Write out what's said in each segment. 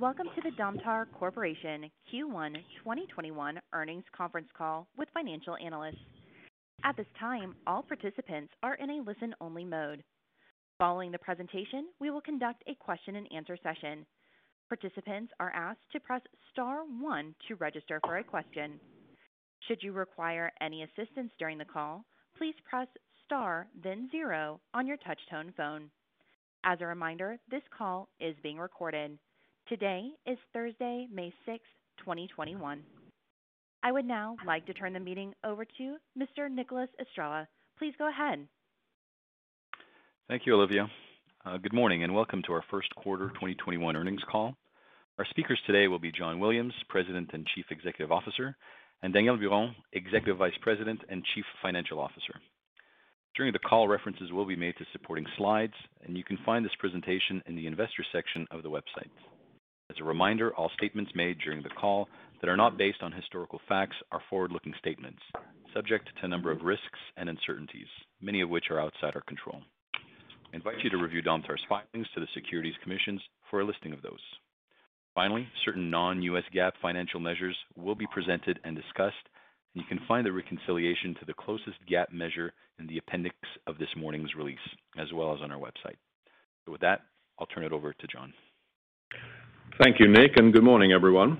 Welcome to the Domtar Corporation Q1 2021 Earnings Conference Call with financial analysts. At this time, all participants are in a listen-only mode. Following the presentation, we will conduct a question-and-answer session. Participants are asked to press star 1 to register for a question. Should you require any assistance during the call, please press star, then 0 on your touch-tone phone. As a reminder, this call is being recorded. Today is Thursday, May 6, 2021. I would now like to turn the meeting over to Mr. Nicholas Estrella. Please go ahead. Thank you, Olivia. Good morning and welcome to our first quarter 2021 earnings call. Our speakers today will be John Williams, President and Chief Executive Officer, and Daniel Buron, Executive Vice President and Chief Financial Officer. During the call, references will be made to supporting slides, and you can find this presentation in the investor section of the website. As a reminder, all statements made during the call that are not based on historical facts are forward-looking statements, subject to a number of risks and uncertainties, many of which are outside our control. I invite you to review Domtar's filings to the Securities Commissions for a listing of those. Finally, certain non-U.S. GAAP financial measures will be presented and discussed, and you can find the reconciliation to the closest GAAP measure in the appendix of this morning's release, as well as on our website. So with that, I'll turn it over to John. Thank you, Nick, and good morning, everyone.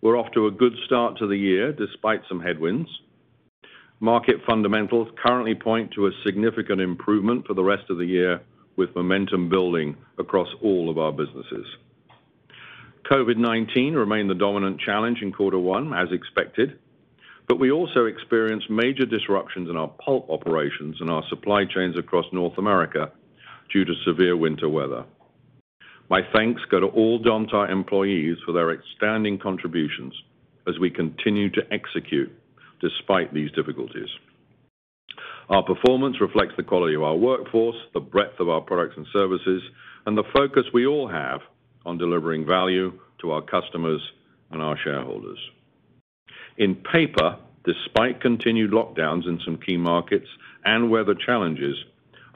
We're off to a good start to the year, despite some headwinds. Market fundamentals currently point to a significant improvement for the rest of the year, with momentum building across all of our businesses. COVID-19 remained the dominant challenge in quarter one, as expected, but we also experienced major disruptions in our pulp operations and our supply chains across North America due to severe winter weather. My thanks go to all Domtar employees for their outstanding contributions as we continue to execute despite these difficulties. Our performance reflects the quality of our workforce, the breadth of our products and services, and the focus we all have on delivering value to our customers and our shareholders. In paper, despite continued lockdowns in some key markets and weather challenges,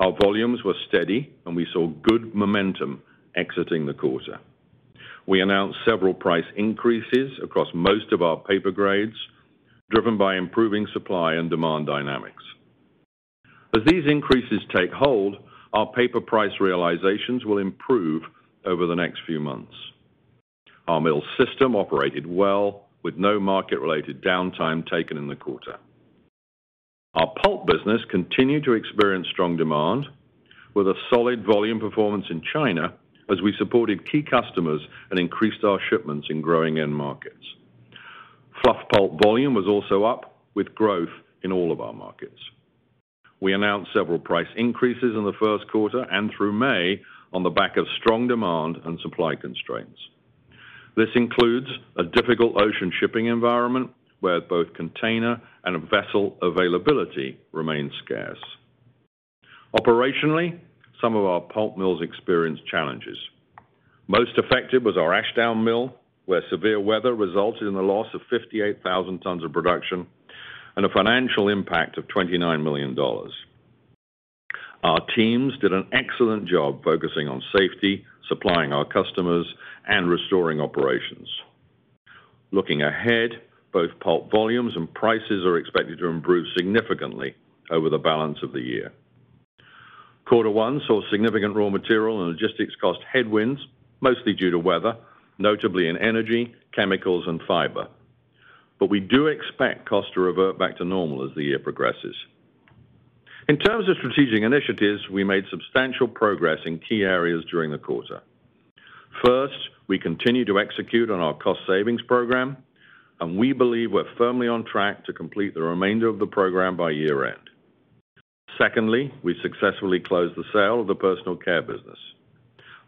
our volumes were steady and we saw good momentum exiting the quarter. We announced several price increases across most of our paper grades, driven by improving supply and demand dynamics. As these increases take hold, our paper price realizations will improve over the next few months. Our mill system operated well, with no market-related downtime taken in the quarter. Our pulp business continued to experience strong demand, with a solid volume performance in China as we supported key customers and increased our shipments in growing end markets. Fluff pulp volume was also up, with growth in all of our markets. We announced several price increases in the first quarter and through May on the back of strong demand and supply constraints. This includes a difficult ocean shipping environment where both container and vessel availability remains scarce. Operationally, some of our pulp mills experienced challenges. Most affected was our Ashdown mill, where severe weather resulted in the loss of 58,000 tons of production and a financial impact of $29 million. Our teams did an excellent job focusing on safety, supplying our customers, and restoring operations. Looking ahead, both pulp volumes and prices are expected to improve significantly over the balance of the year. Quarter one saw significant raw material and logistics cost headwinds, mostly due to weather, notably in energy, chemicals, and fiber. But we do expect costs to revert back to normal as the year progresses. In terms of strategic initiatives, we made substantial progress in key areas during the quarter. First, we continue to execute on our cost savings program, and we believe we're firmly on track to complete the remainder of the program by year end. Secondly, we successfully closed the sale of the personal care business.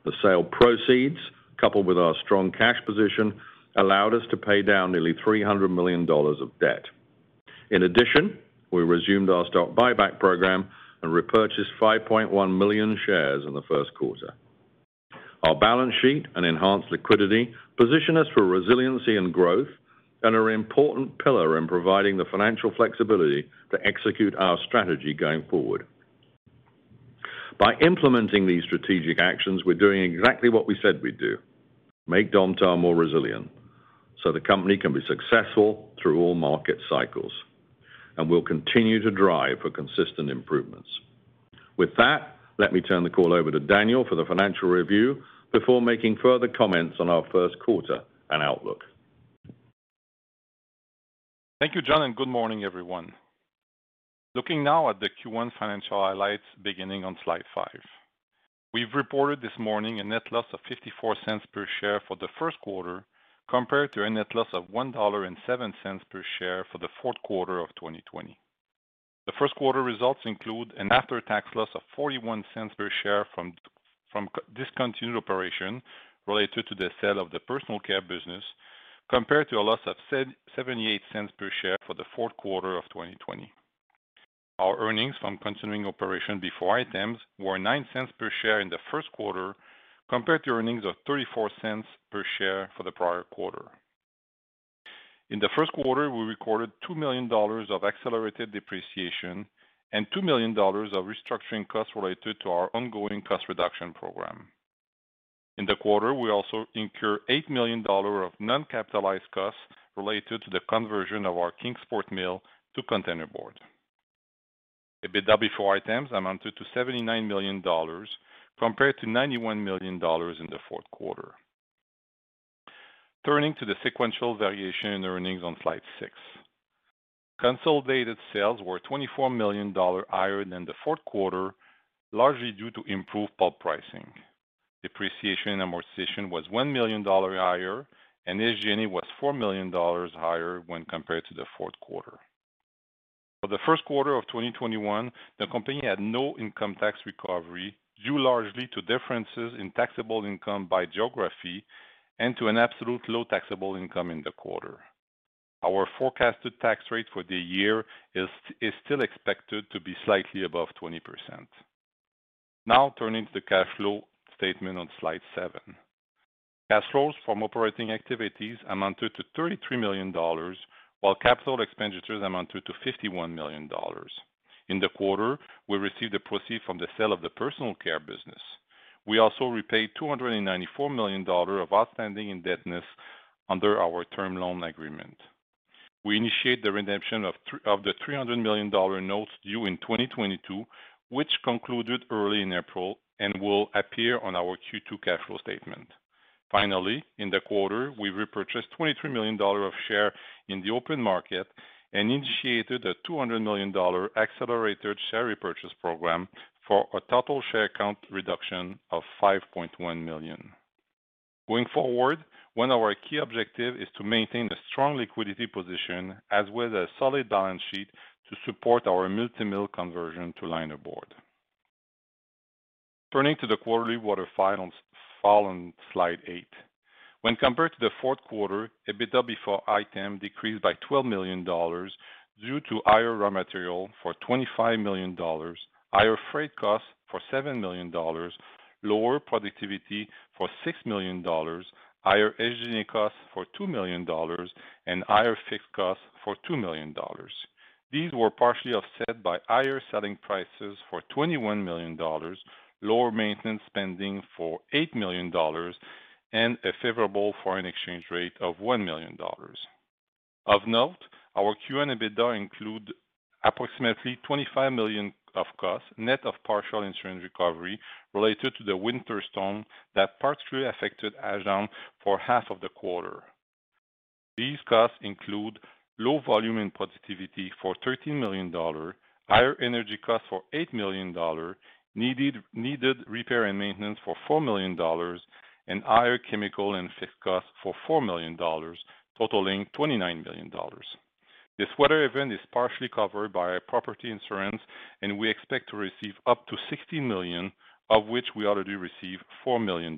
The sale proceeds, coupled with our strong cash position, allowed us to pay down nearly $300 million of debt. In addition, we resumed our stock buyback program and repurchased 5.1 million shares in the first quarter. Our balance sheet and enhanced liquidity position us for resiliency and growth and are an important pillar in providing the financial flexibility to execute our strategy going forward. By implementing these strategic actions, we're doing exactly what we said we'd do, make Domtar more resilient so the company can be successful through all market cycles. And we'll continue to drive for consistent improvements. With that, let me turn the call over to Daniel for the financial review before making further comments on our first quarter and outlook. Thank you, John, and good morning, everyone. Looking now at the Q1 financial highlights beginning on slide 5. We've reported this morning a net loss of 54 cents per share for the first quarter compared to a net loss of $1.07 per share for the fourth quarter of 2020. The first quarter results include an after-tax loss of 41 cents per share from discontinued operation related to the sale of the personal care business compared to a loss of 78 cents per share for the fourth quarter of 2020. Our earnings from continuing operation before items were 9 cents per share in the first quarter compared to earnings of 34 cents per share for the prior quarter. In the first quarter, we recorded $2 million of accelerated depreciation and $2 million of restructuring costs related to our ongoing cost reduction program. In the quarter, we also incur $8 million of non-capitalized costs related to the conversion of our Kingsport mill to containerboard. EBITDA before items amounted to $79 million, compared to $91 million in the fourth quarter. Turning to the sequential variation in earnings on slide 6. Consolidated sales were $24 million higher than the fourth quarter, largely due to improved pulp pricing. Depreciation and amortization was $1 million higher, and SG&A was $4 million higher when compared to the fourth quarter. For the first quarter of 2021, the company had no income tax recovery, due largely to differences in taxable income by geography and to an absolute low taxable income in the quarter. Our forecasted tax rate for the year is still expected to be slightly above 20%. Now turning to the cash flow statement on slide 7. Cash flows from operating activities amounted to $33 million, while capital expenditures amounted to $51 million. In the quarter, we received the proceeds from the sale of the personal care business. We also repaid $294 million of outstanding indebtedness under our term loan agreement. We initiate the redemption of the $300 million notes due in 2022, which concluded early in April and will appear on our Q2 cash flow statement. Finally, in the quarter, we repurchased $23 million of shares in the open market and initiated a $200 million accelerated share repurchase program for a total share count reduction of 5.1 million. Going forward, one of our key objectives is to maintain a strong liquidity position as well as a solid balance sheet to support our multi-mill conversion to linerboard. Turning to the quarterly waterfall on slide 8. When compared to the fourth quarter, EBITDA before item decreased by $12 million due to higher raw material for $25 million, higher freight costs for $7 million, lower productivity for $6 million, higher SG&A costs for $2 million, and higher fixed costs for $2 million. These were partially offset by higher selling prices for $21 million, lower maintenance spending for $8 million, and a favorable foreign exchange rate of $1 million. Of note, our Q1 EBITDA includes approximately $25 million of costs, net of partial insurance recovery, related to the winter storm that partially affected Ashdown for half of the quarter. These costs include low volume and productivity for $13 million, higher energy costs for $8 million, needed repair and maintenance for $4 million, and higher chemical and fixed costs for $4 million, totaling $29 million. This weather event is partially covered by property insurance, and we expect to receive up to $16 million, of which we already received $4 million.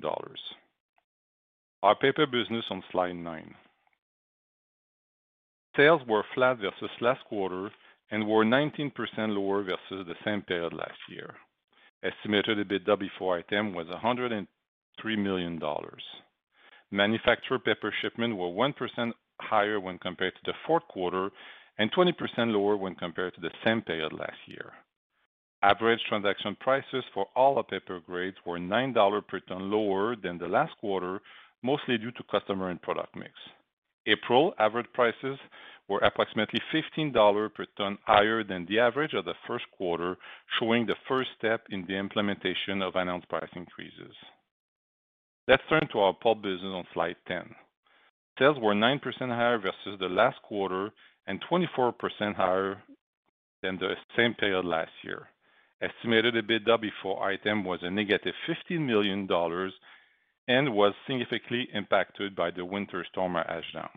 Our paper business on slide 9. Sales were flat versus last quarter and were 19% lower versus the same period last year. Estimated EBITDA before item was $103 million. Manufactured paper shipments were 1% higher when compared to the fourth quarter and 20% lower when compared to the same period last year. Average transaction prices for all our paper grades were $9 per ton lower than the last quarter, mostly due to customer and product mix. April average prices were approximately $15 per ton higher than the average of the first quarter, showing the first step in the implementation of announced price increases. Let's turn to our pulp business on slide 10. Sales were 9% higher versus the last quarter and 24% higher than the same period last year. Estimated EBITDA before item was a negative $15 million and was significantly impacted by the winter storm at Ashdown.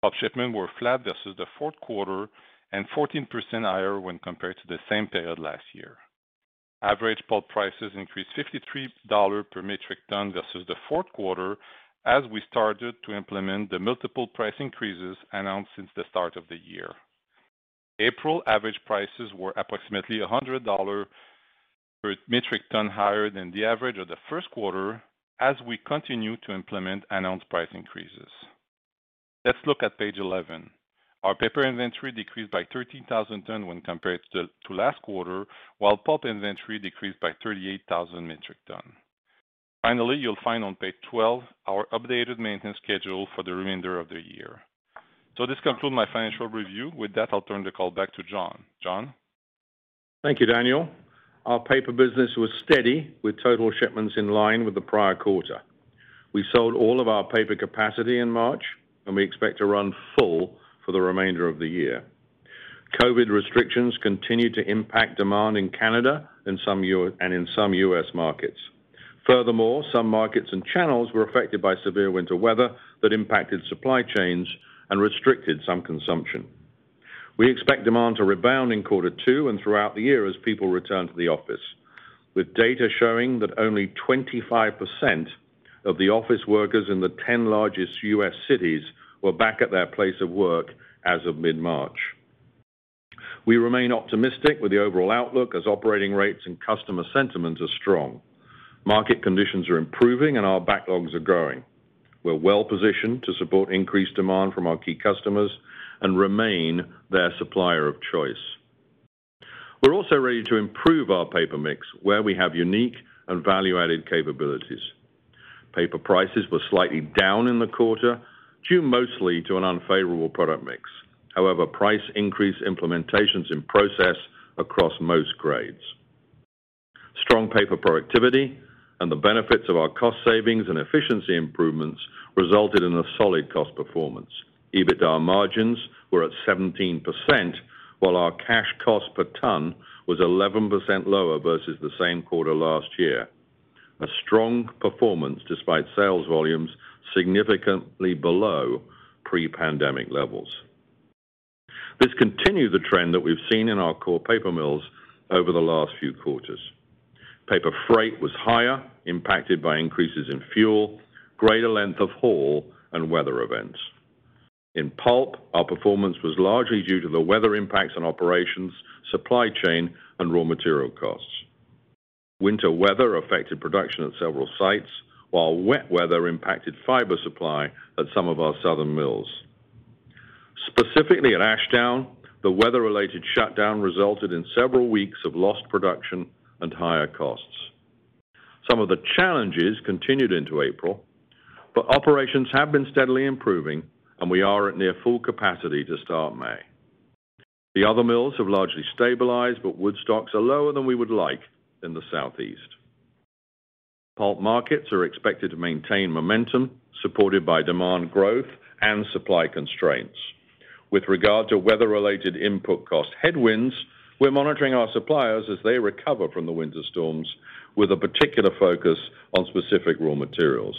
Pulp shipments were flat versus the fourth quarter and 14% higher when compared to the same period last year. Average pulp prices increased $53 per metric ton versus the fourth quarter as we started to implement the multiple price increases announced since the start of the year. April average prices were approximately $100 per metric ton higher than the average of the first quarter as we continue to implement announced price increases. Let's look at page 11. Our paper inventory decreased by 13,000 tons when compared to last quarter, while pulp inventory decreased by 38,000 metric tons. Finally, you'll find on page 12 our updated maintenance schedule for the remainder of the year. So this concludes my financial review. With that, I'll turn the call back to John. John? Thank you, Daniel. Our paper business was steady, with total shipments in line with the prior quarter. We sold all of our paper capacity in March, and we expect to run full for the remainder of the year. COVID restrictions continue to impact demand in Canada and in some U.S. markets. Furthermore, some markets and channels were affected by severe winter weather that impacted supply chains and restricted some consumption. We expect demand to rebound in quarter two and throughout the year as people return to the office, with data showing that only 25% of the office workers in the 10 largest U.S. cities were back at their place of work as of mid-March. We remain optimistic with the overall outlook as operating rates and customer sentiment are strong. Market conditions are improving and our backlogs are growing. We're well positioned to support increased demand from our key customers and remain their supplier of choice. We're also ready to improve our paper mix where we have unique and value-added capabilities. Paper prices were slightly down in the quarter, due mostly to an unfavorable product mix. However, price increase implementations in process across most grades. Strong paper productivity and the benefits of our cost savings and efficiency improvements resulted in a solid cost performance. EBITDA margins were at 17%, while our cash cost per ton was 11% lower versus the same quarter last year. A strong performance despite sales volumes significantly below pre-pandemic levels. This continued the trend that we've seen in our core paper mills over the last few quarters. Paper freight was higher, impacted by increases in fuel, greater length of haul, and weather events. In pulp, our performance was largely due to the weather impacts on operations, supply chain, and raw material costs. Winter weather affected production at several sites, while wet weather impacted fiber supply at some of our southern mills. Specifically at Ashdown, the weather-related shutdown resulted in several weeks of lost production and higher costs. Some of the challenges continued into April, but operations have been steadily improving, and we are at near full capacity to start May. The other mills have largely stabilized, but wood stocks are lower than we would like in the southeast. Pulp markets are expected to maintain momentum, supported by demand growth and supply constraints. With regard to weather-related input cost headwinds, we're monitoring our suppliers as they recover from the winter storms, with a particular focus on specific raw materials.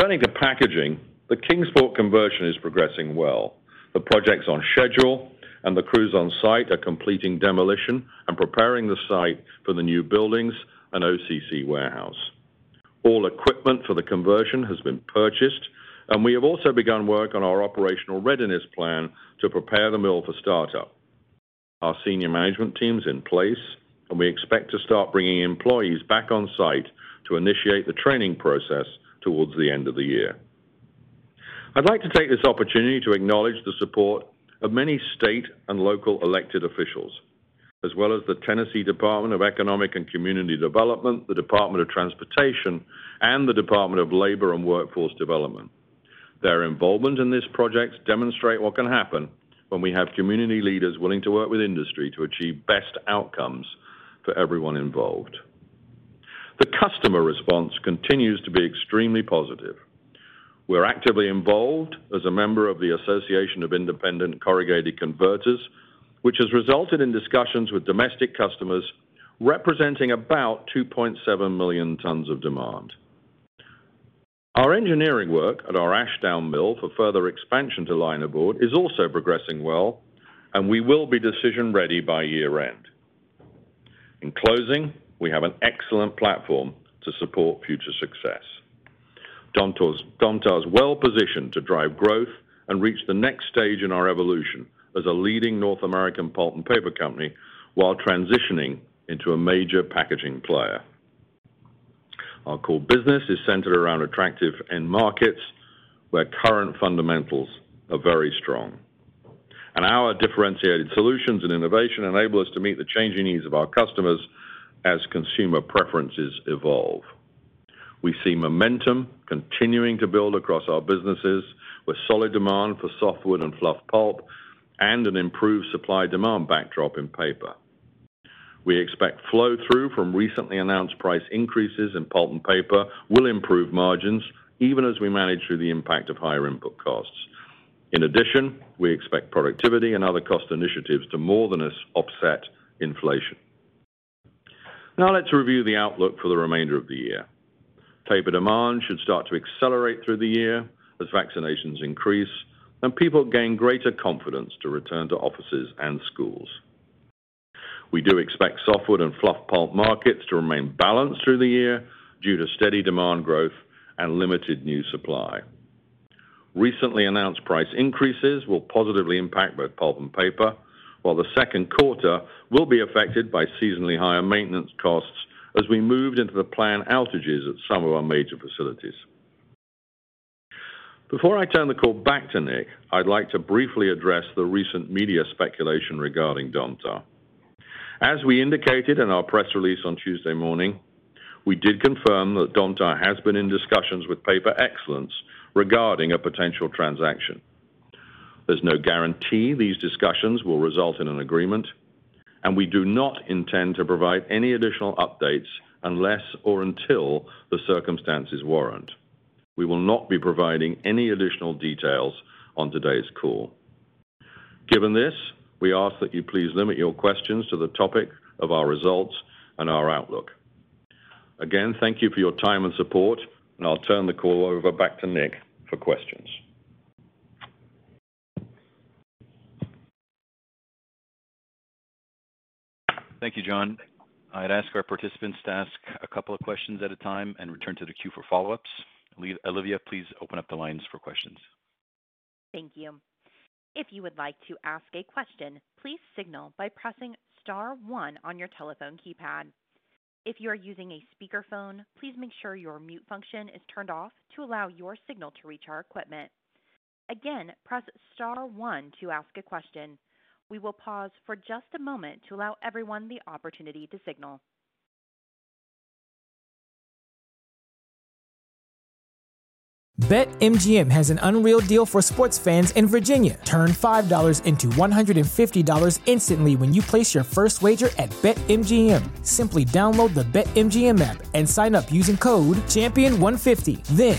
Turning to packaging, the Kingsport conversion is progressing well. The project's on schedule, and the crews on site are completing demolition and preparing the site for the new buildings and OCC warehouse. All equipment for the conversion has been purchased, and we have also begun work on our operational readiness plan to prepare the mill for startup. Our senior management team's in place, and we expect to start bringing employees back on site to initiate the training process towards the end of the year. I'd like to take this opportunity to acknowledge the support of many state and local elected officials, as well as the Tennessee Department of Economic and Community Development, the Department of Transportation, and the Department of Labor and Workforce Development. Their involvement in this project demonstrates what can happen when we have community leaders willing to work with industry to achieve best outcomes for everyone involved. The customer response continues to be extremely positive. We're actively involved as a member of the Association of Independent Corrugated Converters, which has resulted in discussions with domestic customers representing about 2.7 million tons of demand. Our engineering work at our Ashdown mill for further expansion to linerboard is also progressing well, and we will be decision ready by year end. In closing, we have an excellent platform to support future success. Domtar's well positioned to drive growth and reach the next stage in our evolution as a leading North American pulp and paper company while transitioning into a major packaging player. Our core business is centered around attractive end markets where current fundamentals are very strong. And our differentiated solutions and innovation enable us to meet the changing needs of our customers as consumer preferences evolve. We see momentum continuing to build across our businesses with solid demand for softwood and fluff pulp and an improved supply-demand backdrop in paper. We expect flow-through from recently announced price increases in pulp and paper will improve margins, even as we manage through the impact of higher input costs. In addition, we expect productivity and other cost initiatives to more than offset inflation. Now let's review the outlook for the remainder of the year. Paper demand should start to accelerate through the year as vaccinations increase and people gain greater confidence to return to offices and schools. We do expect softwood and fluff pulp markets to remain balanced through the year due to steady demand growth and limited new supply. Recently announced price increases will positively impact both pulp and paper, while the second quarter will be affected by seasonally higher maintenance costs as we moved into the planned outages at some of our major facilities. Before I turn the call back to Nick, I'd like to briefly address the recent media speculation regarding Domtar. As we indicated in our press release on Tuesday morning, we did confirm that Domtar has been in discussions with Paper Excellence regarding a potential transaction. There's no guarantee these discussions will result in an agreement, and we do not intend to provide any additional updates unless or until the circumstances warrant. We will not be providing any additional details on today's call. Given this, we ask that you please limit your questions to the topic of our results and our outlook. Again, thank you for your time and support, and I'll turn the call over back to Nick for questions. Thank you, John. I'd ask our participants to ask a couple of questions at a time and return to the queue for follow-ups. Olivia, please open up the lines for questions. Thank you. If you would like to ask a question, please signal by pressing *1 on your telephone keypad. If you are using a speakerphone, please make sure your mute function is turned off to allow your signal to reach our equipment. Again, press *1 to ask a question. We will pause for just a moment to allow everyone the opportunity to signal. BetMGM has an unreal deal for sports fans in Virginia. Turn $5 into $150 instantly when you place your first wager at BetMGM. Simply download the BetMGM app and sign up using code CHAMPION150. Then,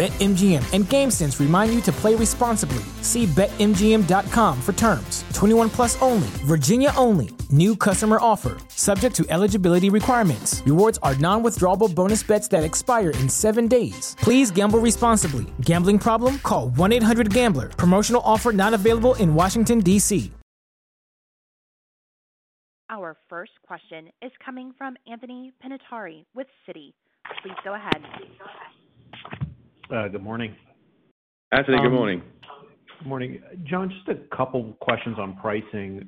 BetMGM and GameSense remind you to play responsibly. See BetMGM.com for terms. 21 plus only. Virginia only. New customer offer. Subject to eligibility requirements. Rewards are non-withdrawable bonus bets that expire in 7 days. Please gamble responsibly. Gambling problem? Call 1-800-GAMBLER. Promotional offer not available in Washington, D.C. Our first question is coming from Anthony Pinatari with Citi. Please go ahead. Good morning. Anthony, good morning. Good morning. John, just a couple questions on pricing.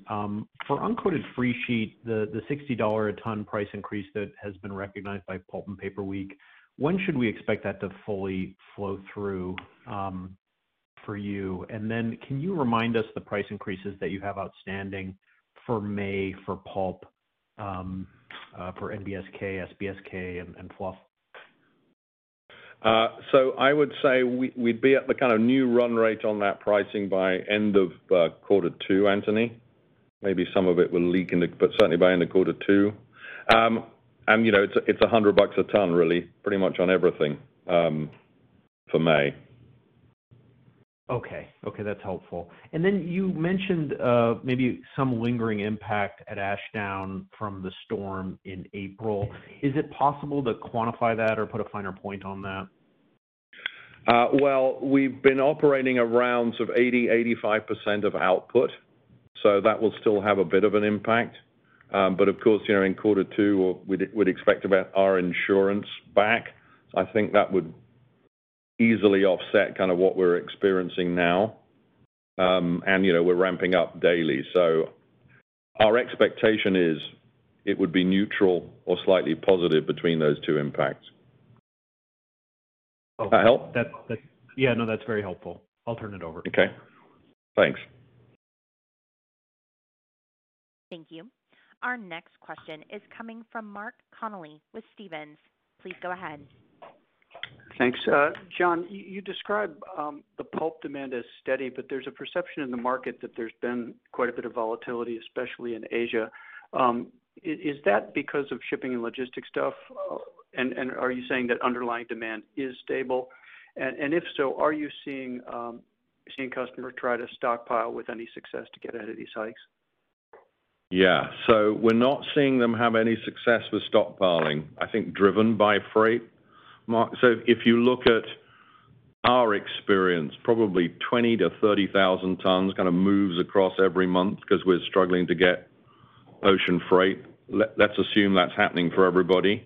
For uncoated free sheet, the $60 a ton price increase that has been recognized by Pulp and Paper Week, when should we expect that to fully flow through for you? And then can you remind us the price increases that you have outstanding for May for pulp, for NBSK, SBSK, and fluff? So I would say we'd be at the kind of new run rate on that pricing by end of quarter 2, Anthony. Maybe some of it will leak, but certainly by end of quarter 2. And, you know, it's $100 a ton, really, pretty much on everything for May. Okay, that's helpful. And then you mentioned maybe some lingering impact at Ashdown from the storm in April. Is it possible to quantify that or put a finer point on that? Well, we've been operating around sort of 80-85% of output, so that will still have a bit of an impact. But of course, you know, in quarter 2, we'd expect about our insurance back. So I think that would easily offset kind of what we're experiencing now. And, you know, we're ramping up daily. So our expectation is it would be neutral or slightly positive between those two impacts. Okay. That help? Yeah, no, that's very helpful. I'll turn it over. Okay. Thanks. Thank you. Our next question is coming from Mark Connelly with Stevens. Please go ahead. Thanks. John, you describe the pulp demand as steady, but there's a perception in the market that there's been quite a bit of volatility, especially in Asia. Is that because of shipping and logistics stuff? And are you saying that underlying demand is stable? And if so, are you seeing customers try to stockpile with any success to get ahead of these hikes? Yeah, so we're not seeing them have any success with stockpiling, I think driven by freight. Mark, so if you look at our experience, probably 20 to 30,000 tons kind of moves across every month because we're struggling to get ocean freight. Let's assume that's happening for everybody.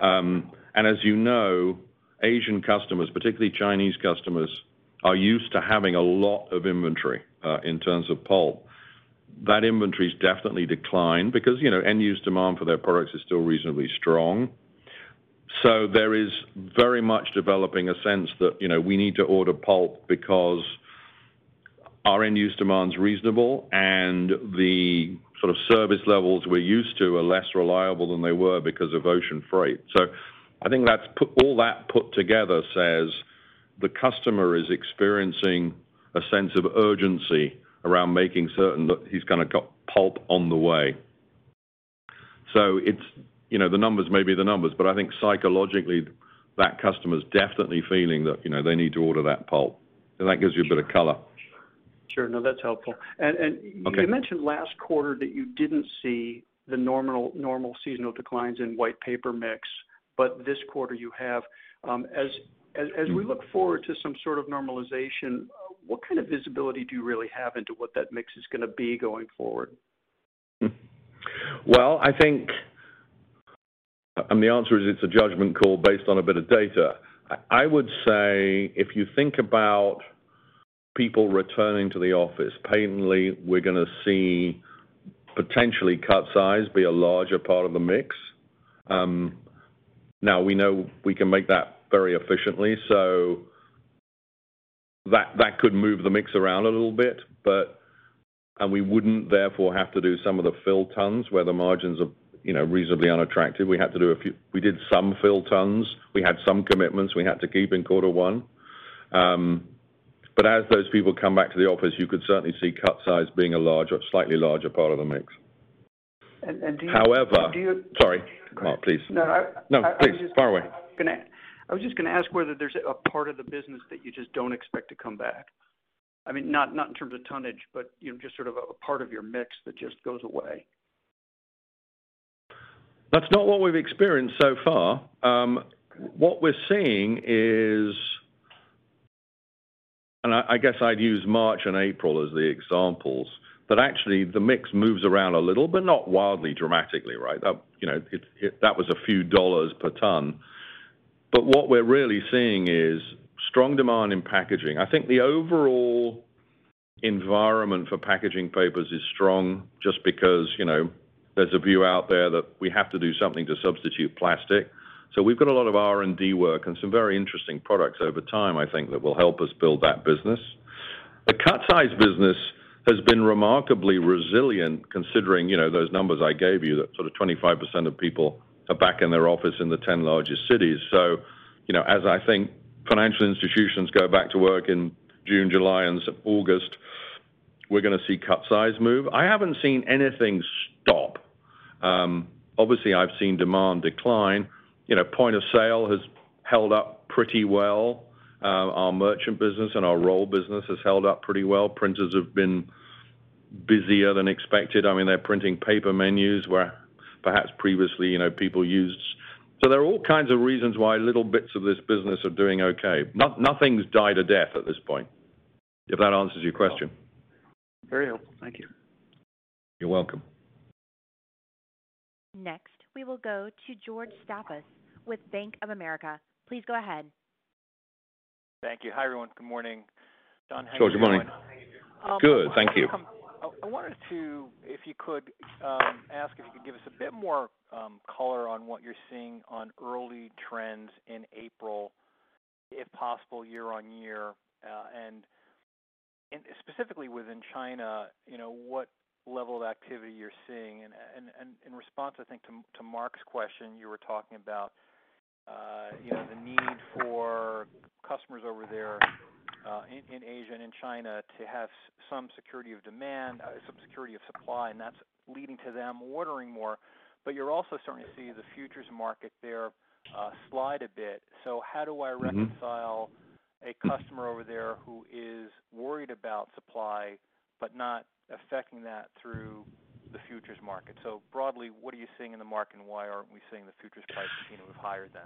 And as you know, Asian customers, particularly Chinese customers, are used to having a lot of inventory in terms of pulp. That inventory's definitely declined because, you know, end-use demand for their products is still reasonably strong. So there is very much developing a sense that, you know, we need to order pulp because our end-use demand's reasonable and the sort of service levels we're used to are less reliable than they were because of ocean freight. So I think that's all that put together says the customer is experiencing a sense of urgency around making certain that he's kind of got pulp on the way. So it's, you know, the numbers may be the numbers, but I think psychologically that customer's definitely feeling that, you know, they need to order that pulp. And that gives you a bit of color. Sure. No, that's helpful. And okay. You mentioned last quarter that you didn't see the normal seasonal declines in white paper mix, but this quarter you have. As we look forward to some sort of normalization, what kind of visibility do you really have into what that mix is going to be going forward? Well, I think... and the answer is it's a judgment call based on a bit of data. I would say if you think about people returning to the office, patently we're going to see potentially cut size be a larger part of the mix. Now, we know we can make that very efficiently, so that could move the mix around a little bit, and we wouldn't therefore have to do some of the fill tons where the margins are, you know, reasonably unattractive. We had to do we did some fill tons. We had some commitments we had to keep in quarter 1. But as those people come back to the office, you could certainly see cut size being slightly larger part of the mix. However, sorry, Mark, please. No, please, far away. I was just going to ask whether there's a part of the business that you just don't expect to come back. I mean, not in terms of tonnage, but you know, just sort of a part of your mix that just goes away. That's not what we've experienced so far. What we're seeing is, and I guess I'd use March and April as the examples, that actually the mix moves around a little, but not wildly dramatically, right? That, you know, that was a few dollars per ton. But what we're really seeing is strong demand in packaging. I think the overall environment for packaging papers is strong just because, you know, there's a view out there that we have to do something to substitute plastic. So we've got a lot of R&D work and some very interesting products over time, I think, that will help us build that business. The cut-size business has been remarkably resilient considering, you know, those numbers I gave you, that sort of 25% of people are back in their office in the 10 largest cities. So, you know, as I think financial institutions go back to work in June, July, and August, we're going to see cut-size move. I haven't seen anything stop. Obviously, I've seen demand decline. You know, point of sale has held up pretty well. Our merchant business and our roll business has held up pretty well. Printers have been busier than expected. I mean, they're printing paper menus where perhaps previously, you know, people used. So there are all kinds of reasons why little bits of this business are doing okay. Nothing's died a death at this point, if that answers your question. Very helpful. Thank you. You're welcome. Next, we will go to George Stappas with Bank of America. Please go ahead. Thank you. Hi, everyone. Good morning. John, how George, good morning. Good. Thank you. I wanted to, if you could, ask if you could give us a bit more color on what you're seeing on early trends in April, if possible, year on year, and specifically within China, you know, what level of activity you're seeing. And in response, I think, to Mark's question, you were talking about, you know, the need for customers over there in Asia and in China to have some security of demand, some security of supply, and that's leading to them ordering more. But you're also starting to see the futures market there slide a bit. So how do I reconcile a customer over there who is worried about supply but not affecting that through the futures market? So broadly, what are you seeing in the market, and why aren't we seeing the futures price continue to move higher then?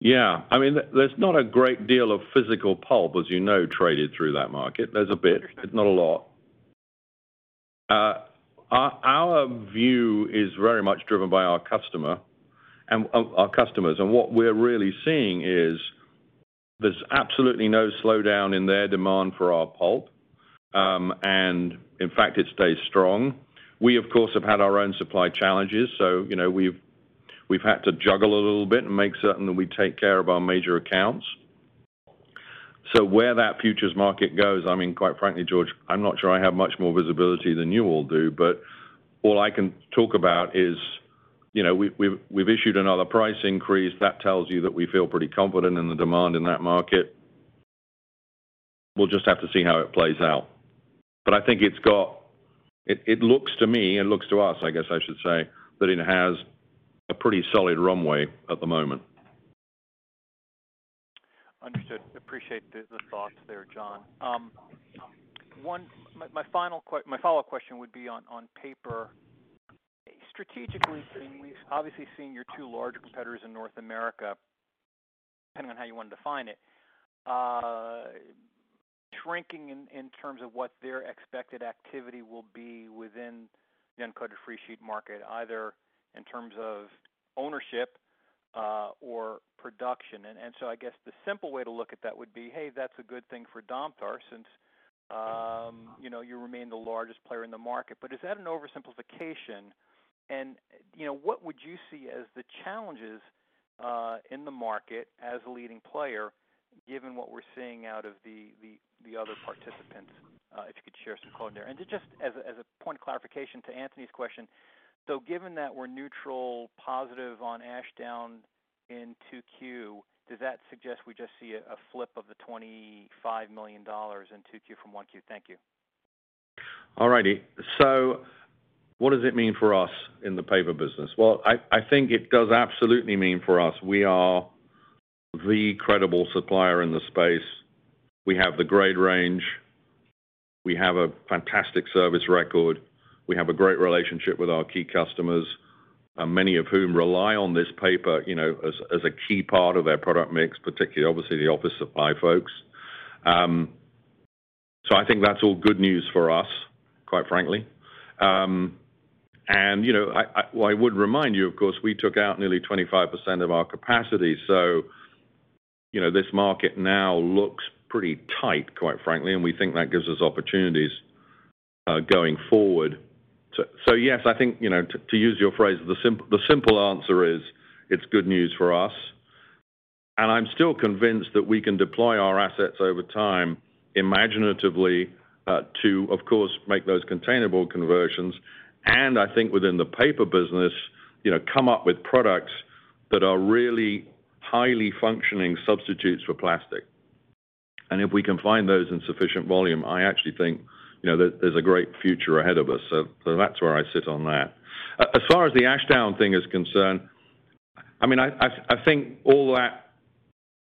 Yeah, I mean, there's not a great deal of physical pulp, as you know, traded through that market. There's a bit, but not a lot. Our view is very much driven by our customer and our customers, and what we're really seeing is there's absolutely no slowdown in their demand for our pulp. And in fact, it stays strong. We, of course, have had our own supply challenges, so you know we've had to juggle a little bit and make certain that we take care of our major accounts. So where that futures market goes, I mean, quite frankly, George, I'm not sure I have much more visibility than you all do. But all I can talk about is, you know, we've issued another price increase. That tells you that we feel pretty confident in the demand in that market. We'll just have to see how it plays out. But I think it's got, it looks to me, it looks to us, I guess I should say, that it has a pretty solid runway at the moment. Understood. Appreciate the thoughts there, John. My follow-up question would be on paper. Strategically, we've obviously seen your two larger competitors in North America, depending on how you want to define it, shrinking in terms of what their expected activity will be within the uncoated free sheet market, either in terms of ownership or production. And so I guess the simple way to look at that would be, hey, that's a good thing for Domtar since, you know, you remain the largest player in the market. But is that an oversimplification? And, you know, what would you see as the challenges in the market as a leading player, given what we're seeing out of the other participants, if you could share some color there. And just as a point of clarification to Anthony's question, so given that we're neutral, positive on Ashdown in 2Q, does that suggest we just see a flip of the $25 million in 2Q from 1Q? Thank you. All righty. So what does it mean for us in the paper business? Well, I think it does absolutely mean for us we are the credible supplier in the space. We have the grade range. We have a fantastic service record. We have a great relationship with our key customers, many of whom rely on this paper, you know, as a key part of their product mix, particularly obviously the office supply folks. So I think that's all good news for us, quite frankly. And, you know, I would remind you, of course, we took out nearly 25% of our capacity. So, you know, this market now looks pretty tight, quite frankly, and we think that gives us opportunities going forward. So yes, I think, you know, to use your phrase, the simple answer is it's good news for us. And I'm still convinced that we can deploy our assets over time imaginatively to, of course, make those containerboard conversions. And I think within the paper business, you know, come up with products that are really highly functioning substitutes for plastic. And if we can find those in sufficient volume, I actually think, you know, there's a great future ahead of us. So that's where I sit on that. As far as the Ashdown thing is concerned, I mean, I think all that,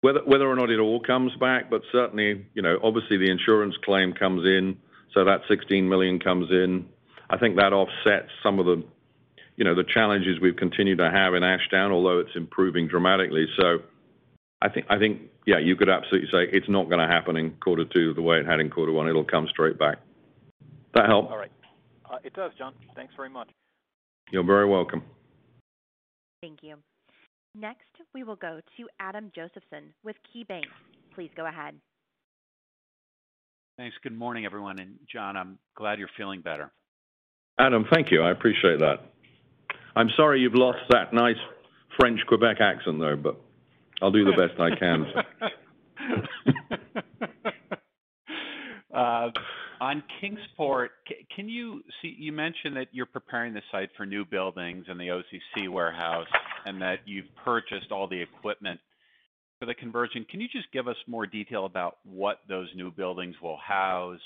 whether or not it all comes back, but certainly, you know, obviously the insurance claim comes in, so that $16 million comes in. I think that offsets some of the, you know, the challenges we've continued to have in Ashdown, although it's improving dramatically. So I think, yeah, you could absolutely say it's not going to happen in quarter two the way it had in quarter one. It'll come straight back. That help? All right. It does, John. Thanks very much. You're very welcome. Thank you. Next, we will go to Adam Josephson with KeyBank. Please go ahead. Thanks. Good morning, everyone. And, John, I'm glad you're feeling better. Adam, thank you. I appreciate that. I'm sorry you've lost that nice French Quebec accent, though, but I'll do the best I can. On Kingsport, can you see, you mentioned that you're preparing the site for new buildings and the OCC warehouse and that you've purchased all the equipment for the conversion. Can you just give us more detail about what those new buildings will house?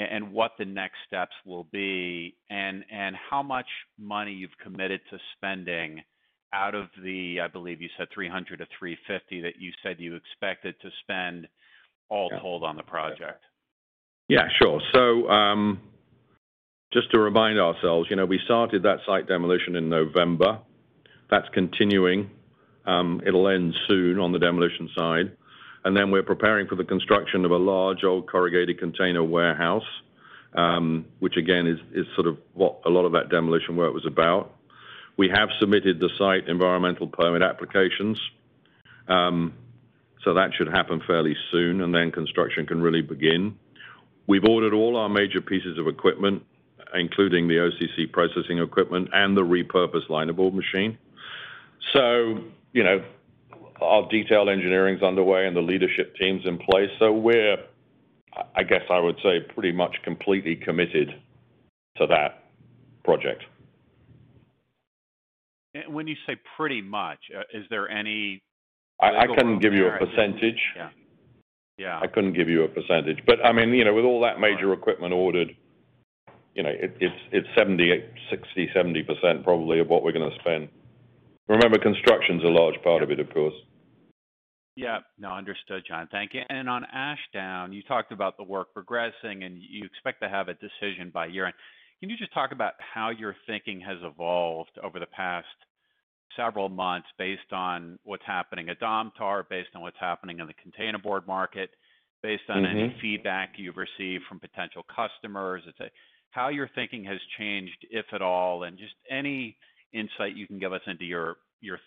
And what the next steps will be, and how much money you've committed to spending out of the, I believe you said 300 to 350 that you said you expected to spend all told on the project. Yeah, sure. So just to remind ourselves, you know, we started that site demolition in November. That's continuing. It'll end soon on the demolition side. And then we're preparing for the construction of a large old corrugated container warehouse, which, again, is sort of what a lot of that demolition work was about. We have submitted the site environmental permit applications, so that should happen fairly soon, and then construction can really begin. We've ordered all our major pieces of equipment, including the OCC processing equipment and the repurposed linerboard machine. So, you know, our detailed engineering is underway and the leadership team's in place. So we're, I guess I would say, pretty much completely committed to that project. And when you say pretty much, is there any... I couldn't give you a percentage. Yeah. I couldn't give you a percentage. But, I mean, you know, with all that major equipment ordered, you know, it's 70% probably of what we're going to spend. Remember, construction's a large part of it, of course. Yeah, no, understood, John. Thank you. And on Ashdown, you talked about the work progressing, and you expect to have a decision by year-end. Can you just talk about how your thinking has evolved over the past several months based on what's happening at Domtar, based on what's happening in the containerboard market, based on any feedback you've received from potential customers, how your thinking has changed, if at all, and just any insight you can give us into your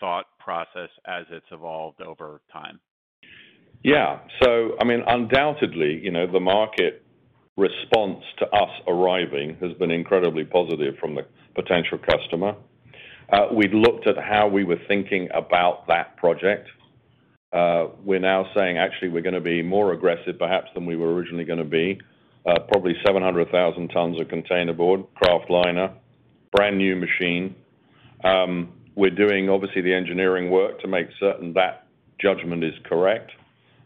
thought process as it's evolved over time? Yeah. So, I mean, undoubtedly, you know, the market response to us arriving has been incredibly positive from the potential customer. We've looked at how we were thinking about that project. We're now saying, actually, we're going to be more aggressive, perhaps, than we were originally going to be. Probably 700,000 tons of containerboard, kraft liner, brand new machine. We're doing, obviously, the engineering work to make certain that judgment is correct.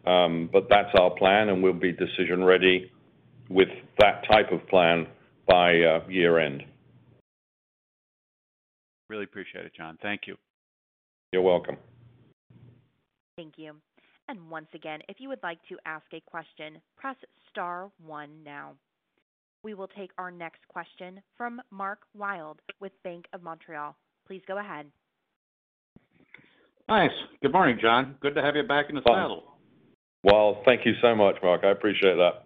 But that's our plan, and we'll be decision ready with that type of plan by year end. Really appreciate it, John. Thank you. You're welcome. Thank you. And once again, if you would like to ask a question, press star one now. We will take our next question from Mark Wilde with Bank of Montreal. Please go ahead. Nice. Good morning, John. Good to have you back in the saddle. Well, thank you so much, Mark. I appreciate that.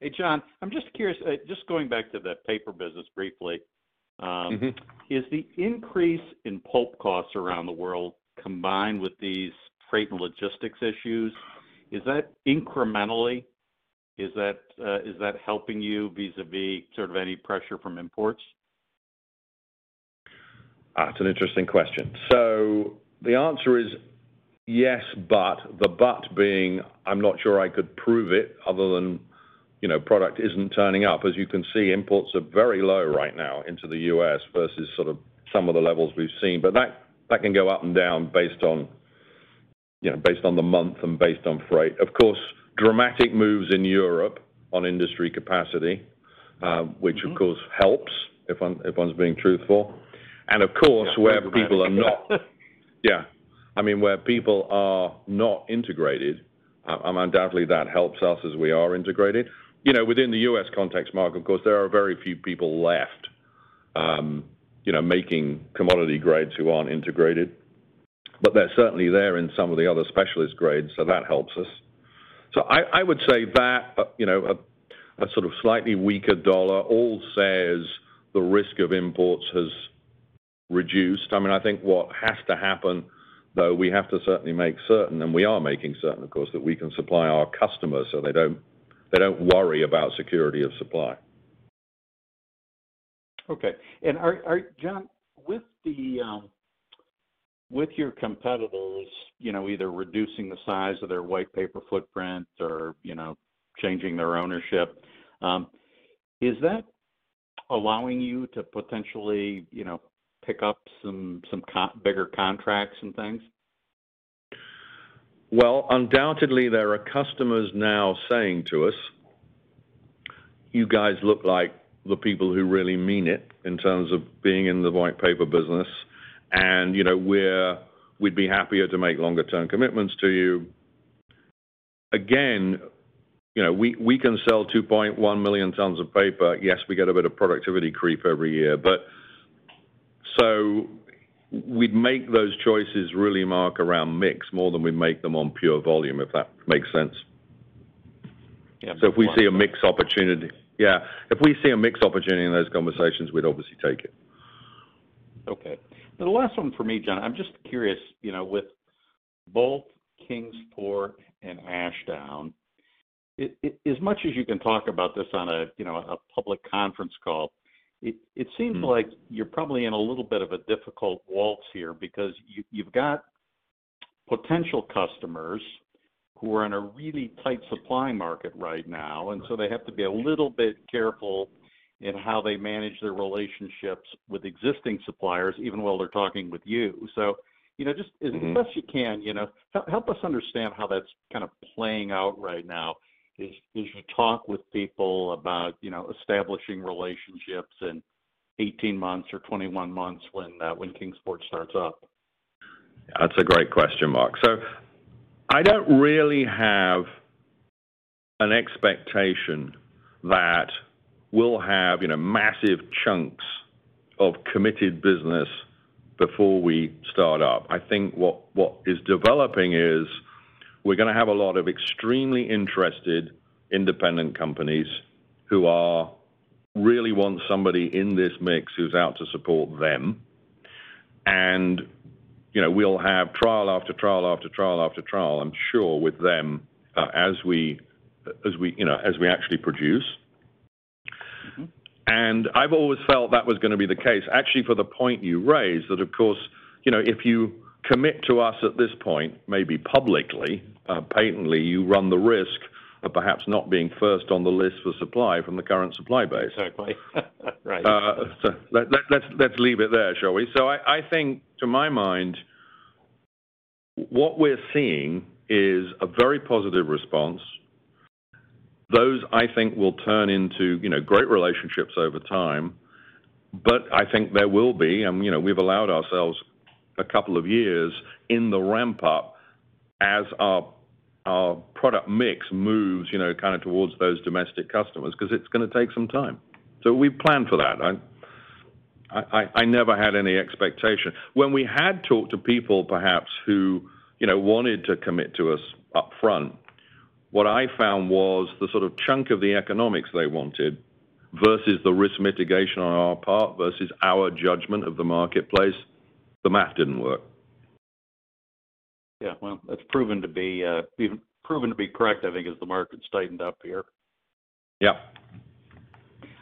Hey, John, I'm just curious, just going back to the paper business briefly, is the increase in pulp costs around the world combined with these freight and logistics issues, is that incrementally, is that helping you vis-a-vis sort of any pressure from imports? That's an interesting question. So the answer is yes, but the but being I'm not sure I could prove it other than, you know, product isn't turning up. As you can see, imports are very low right now into the U.S. versus sort of some of the levels we've seen. But that can go up and down based on, you know, based on the month and based on freight. Of course, dramatic moves in Europe on industry capacity, which of course helps if one's being truthful. And of course, where people are not, where people are not integrated, undoubtedly that helps us as we are integrated. You know, within the U.S. context, Mark, of course, there are very few people left, making commodity grades who aren't integrated. But they're certainly there in some of the other specialist grades, so that helps us. So I would say that, a sort of slightly weaker dollar all says the risk of imports has reduced. I mean, I think what has to happen, though, we have to certainly make certain, and we are making certain, of course, that we can supply our customers so they don't worry about security of supply. Okay. And are John, with the with your competitors, you know, either reducing the size of their white paper footprint or, you know, changing their ownership, is that allowing you to potentially, you know, pick up some bigger contracts and things? Well, undoubtedly there are customers now saying to us, you guys look like the people who really mean it in terms of being in the white paper business. And, you know, we'd be happier to make longer term commitments to you. Again, you know, we can sell 2.1 million tons of paper. Yes, we get a bit of productivity creep every year, but so we'd make those choices really, Mark, around mix more than we make them on pure volume, if that makes sense. Yeah, so if we see a mix opportunity, in those conversations, we'd obviously take it. Okay. The last one for me, John, I'm just curious, you know, with both Kingsport and Ashdown, as much as you can talk about this on a public conference call, it seems like you're probably in a little bit of a difficult waltz here because you've got potential customers who are in a really tight supply market right now, and so they have to be a little bit careful in how they manage their relationships with existing suppliers, even while they're talking with you. So, you know, just as best you can, you know, help us understand how that's kind of playing out right now. Is you talk with people about, you know, establishing relationships in 18 months or 21 months when Kingsport starts up? That's a great question, Mark. So I don't really have an expectation that we'll have, you know, massive chunks of committed business before we start up. I think what is developing is we're going to have a lot of extremely interested independent companies who are really want somebody in this mix who's out to support them. And, you know, we'll have trial after trial, I'm sure, with them as we actually produce. And I've always felt that was going to be the case, actually, for the point you raised, that, of course, you know, if you commit to us at this point, maybe publicly, patently, you run the risk of perhaps not being first on the list for supply from the current supply base. Exactly. Right. So let's leave it there, shall we? So I think, to my mind, what we're seeing is a very positive response. Those, I think, will turn into, you know, great relationships over time. But I think there will be, and, you know, we've allowed ourselves a couple of years in the ramp up as our product mix moves, you know, kind of towards those domestic customers, because it's going to take some time. So we planned for that. I never had any expectation. When we had talked to people, perhaps, who, you know, wanted to commit to us up front, what I found was the sort of chunk of the economics they wanted versus the risk mitigation on our part versus our judgment of the marketplace, the math didn't work. Yeah, well, that's proven to be correct, I think, as the market's tightened up here. Yeah.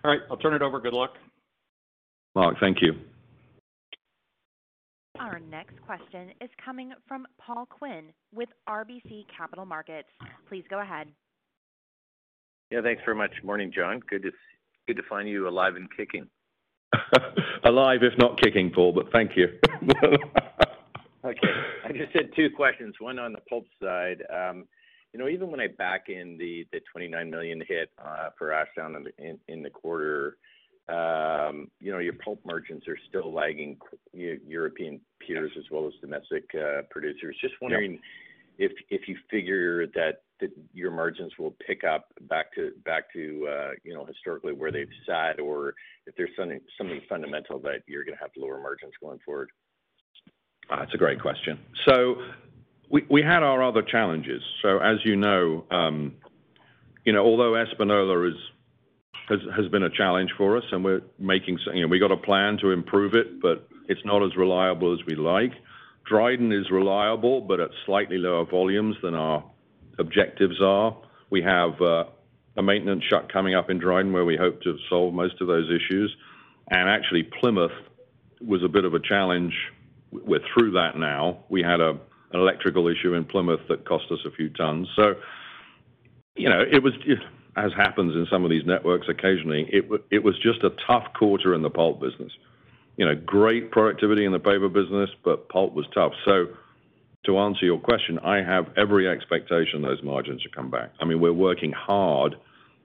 All right, I'll turn it over. Good luck. Mark, thank you. Our next question is coming from Paul Quinn with RBC Capital Markets. Please go ahead. Yeah, thanks very much. Morning, John. Good to find you alive and kicking. Alive, if not kicking, Paul, but thank you. Okay. I just had two questions, one on the pulp side. You know, even when I back in the $29 million hit for Ashdown in the quarter, you know, your pulp margins are still lagging European peers as well as domestic producers. Just wondering if you figure that your margins will pick up back to you know, historically where they've sat, or if there's something fundamental that you're going to have lower margins going forward. That's a great question. So we had our other challenges. So as you know, although Espanola has been a challenge for us, and we're making, you know, we got a plan to improve it, but it's not as reliable as we like. Dryden is reliable, but at slightly lower volumes than our objectives are. We have a maintenance shut coming up in Dryden where we hope to solve most of those issues. And actually, Plymouth was a bit of a challenge. We're through that now. We had an electrical issue in Plymouth that cost us a few tons. So, you know, it was, as happens in some of these networks occasionally, it was just a tough quarter in the pulp business. You know, great productivity in the paper business, but pulp was tough. So to answer your question, I have every expectation those margins will come back. I mean, we're working hard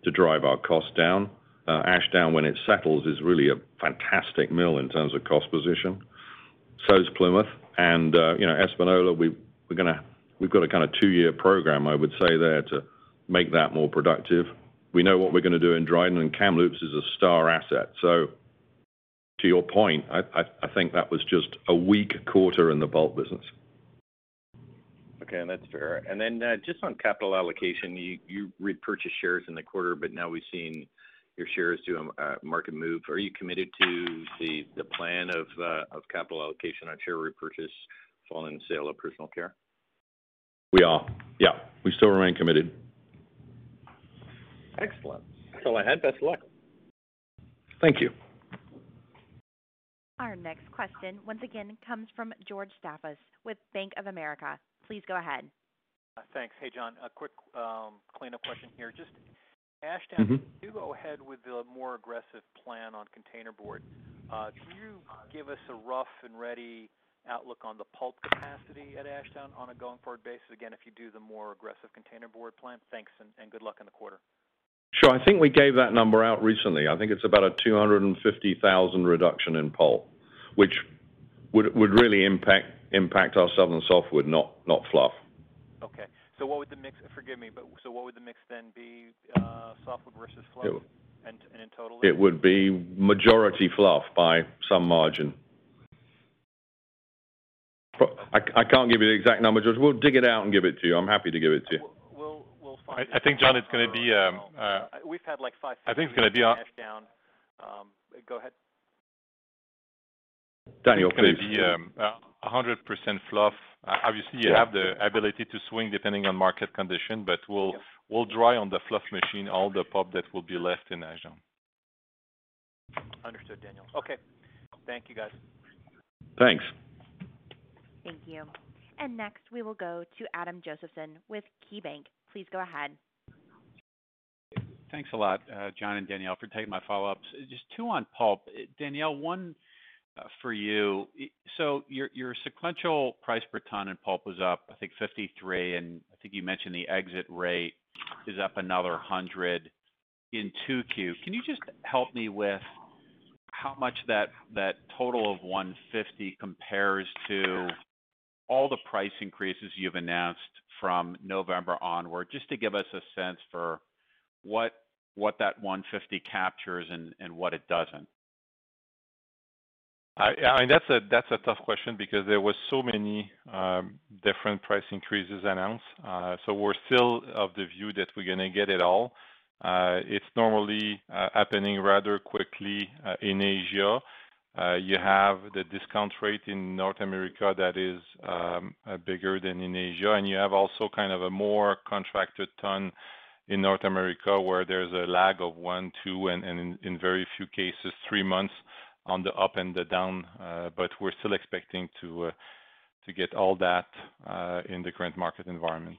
to drive our costs down. Ashdown, when it settles, is really a fantastic mill in terms of cost position. So's Plymouth, and you know, Espanola. We've got a kind of 2-year program, I would say, there to make that more productive. We know what we're going to do in Dryden, and Kamloops is a star asset. So, to your point, I think that was just a weak quarter in the pulp business. Okay, and that's fair. And then just on capital allocation, you repurchased shares in the quarter, but now we've seen your shares do a market move. Are you committed to the plan of capital allocation on share repurchase following the sale of personal care? We are. Yeah, we still remain committed. Excellent. That's all I had. Best of luck. Thank you. Our next question, once again, comes from George Stappas with Bank of America. Please go ahead. Thanks. Hey, John, a quick cleanup question here. Just Ashdown, do go ahead with the more aggressive plan on containerboard. Can you give us a rough and ready outlook on the pulp capacity at Ashdown on a going forward basis? Again, if you do the more aggressive containerboard plan, thanks, and good luck in the quarter. Sure. I think we gave that number out recently. I think it's about a 250,000 reduction in pulp, which would really impact our southern softwood, not fluff. Okay. So what would the mix? Forgive me, but so what would the mix then be? Softwood versus fluff, and in total, it would be majority fluff by some margin. I can't give you the exact number, George. We'll dig it out and give it to you. I'm happy to give it to you. We'll find. I think, John, it's going to be. We've had like 5. I think it's going to be on. Down. Go ahead. Daniel, it's going to be 100% fluff. Obviously, you have the ability to swing depending on market condition, but we'll dry on the fluff machine all the pulp that will be left in Ashdown. Understood, Daniel. Okay. Thank you, guys. Thanks. Thank you. And next, we will go to Adam Josephson with KeyBank. Please go ahead. Thanks a lot, John and Danielle, for taking my follow-ups. Just two on pulp. Danielle, one for you. So your sequential price per ton in pulp was up, I think, 53, and I think you mentioned the exit rate is up another 100 in 2Q. Can you just help me with how much that total of 150 compares to all the price increases you've announced from November onward, just to give us a sense for what that 150 captures and what it doesn't. I mean, that's a tough question because there was so many different price increases announced. So we're still of the view that we're going to get it all. It's normally happening rather quickly in Asia. You have the discount rate in North America that is bigger than in Asia, and you have also kind of a more contracted ton in North America where there's a lag of 1, 2, and in very few cases 3 months on the up and the down. But we're still expecting to get all that in the current market environment.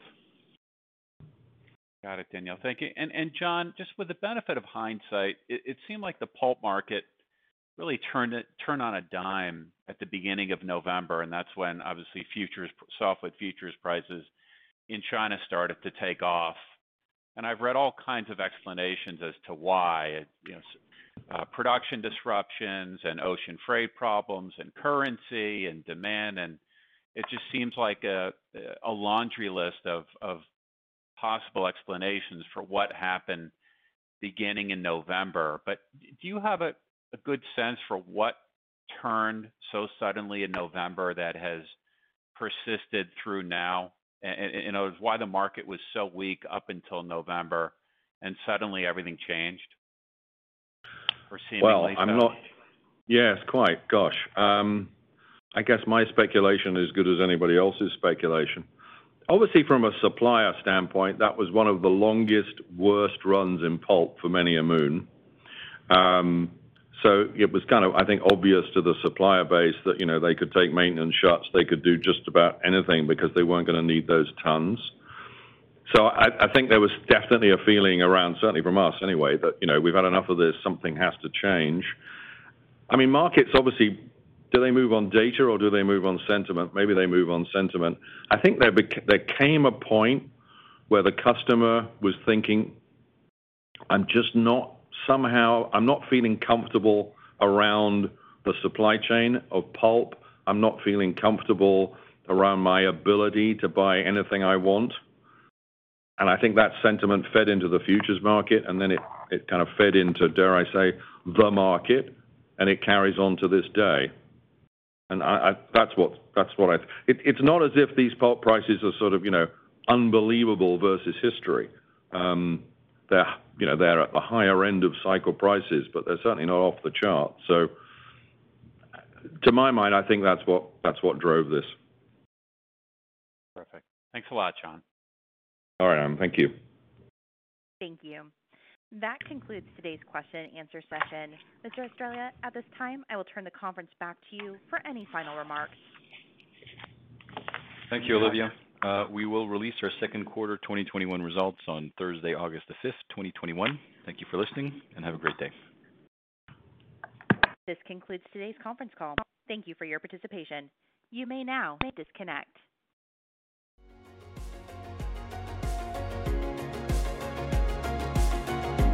Got it, Danielle. Thank you. And John, just with the benefit of hindsight, it seemed like the pulp market really turned on a dime at the beginning of November, and that's when obviously softwood futures prices in China started to take off. And I've read all kinds of explanations as to why, production disruptions and ocean freight problems and currency and demand, and it just seems like a laundry list of possible explanations for what happened beginning in November. But do you have a good sense for what turned so suddenly in November that has persisted through now? And it was why the market was so weak up until November, and suddenly everything changed? Or seemingly so. I'm not. Yes, quite. Gosh, I guess my speculation is as good as anybody else's speculation. Obviously, from a supplier standpoint, that was one of the longest, worst runs in pulp for many a moon. So it was kind of, I think, obvious to the supplier base that, they could take maintenance shuts, they could do just about anything because they weren't going to need those tons. So I think there was definitely a feeling around, certainly from us anyway, that, we've had enough of this, something has to change. I mean, markets obviously, do they move on data or do they move on sentiment? Maybe they move on sentiment. I think there came a point where the customer was thinking, I'm not feeling comfortable around the supply chain of pulp. I'm not feeling comfortable around my ability to buy anything I want. And I think that sentiment fed into the futures market, and then it kind of fed into, dare I say, the market, and it carries on to this day. And it's not as if these pulp prices are sort of, unbelievable versus history. They're at the higher end of cycle prices, but they're certainly not off the chart. So, to my mind, I think that's what drove this. Perfect. Thanks a lot, John. All right, Adam. Thank you. Thank you. That concludes today's question and answer session. Mr. Estrella, at this time, I will turn the conference back to you for any final remarks. Thank you, Olivia. We will release our second quarter 2021 results on Thursday, August the 5th, 2021. Thank you for listening, and have a great day. This concludes today's conference call. Thank you for your participation. You may now disconnect.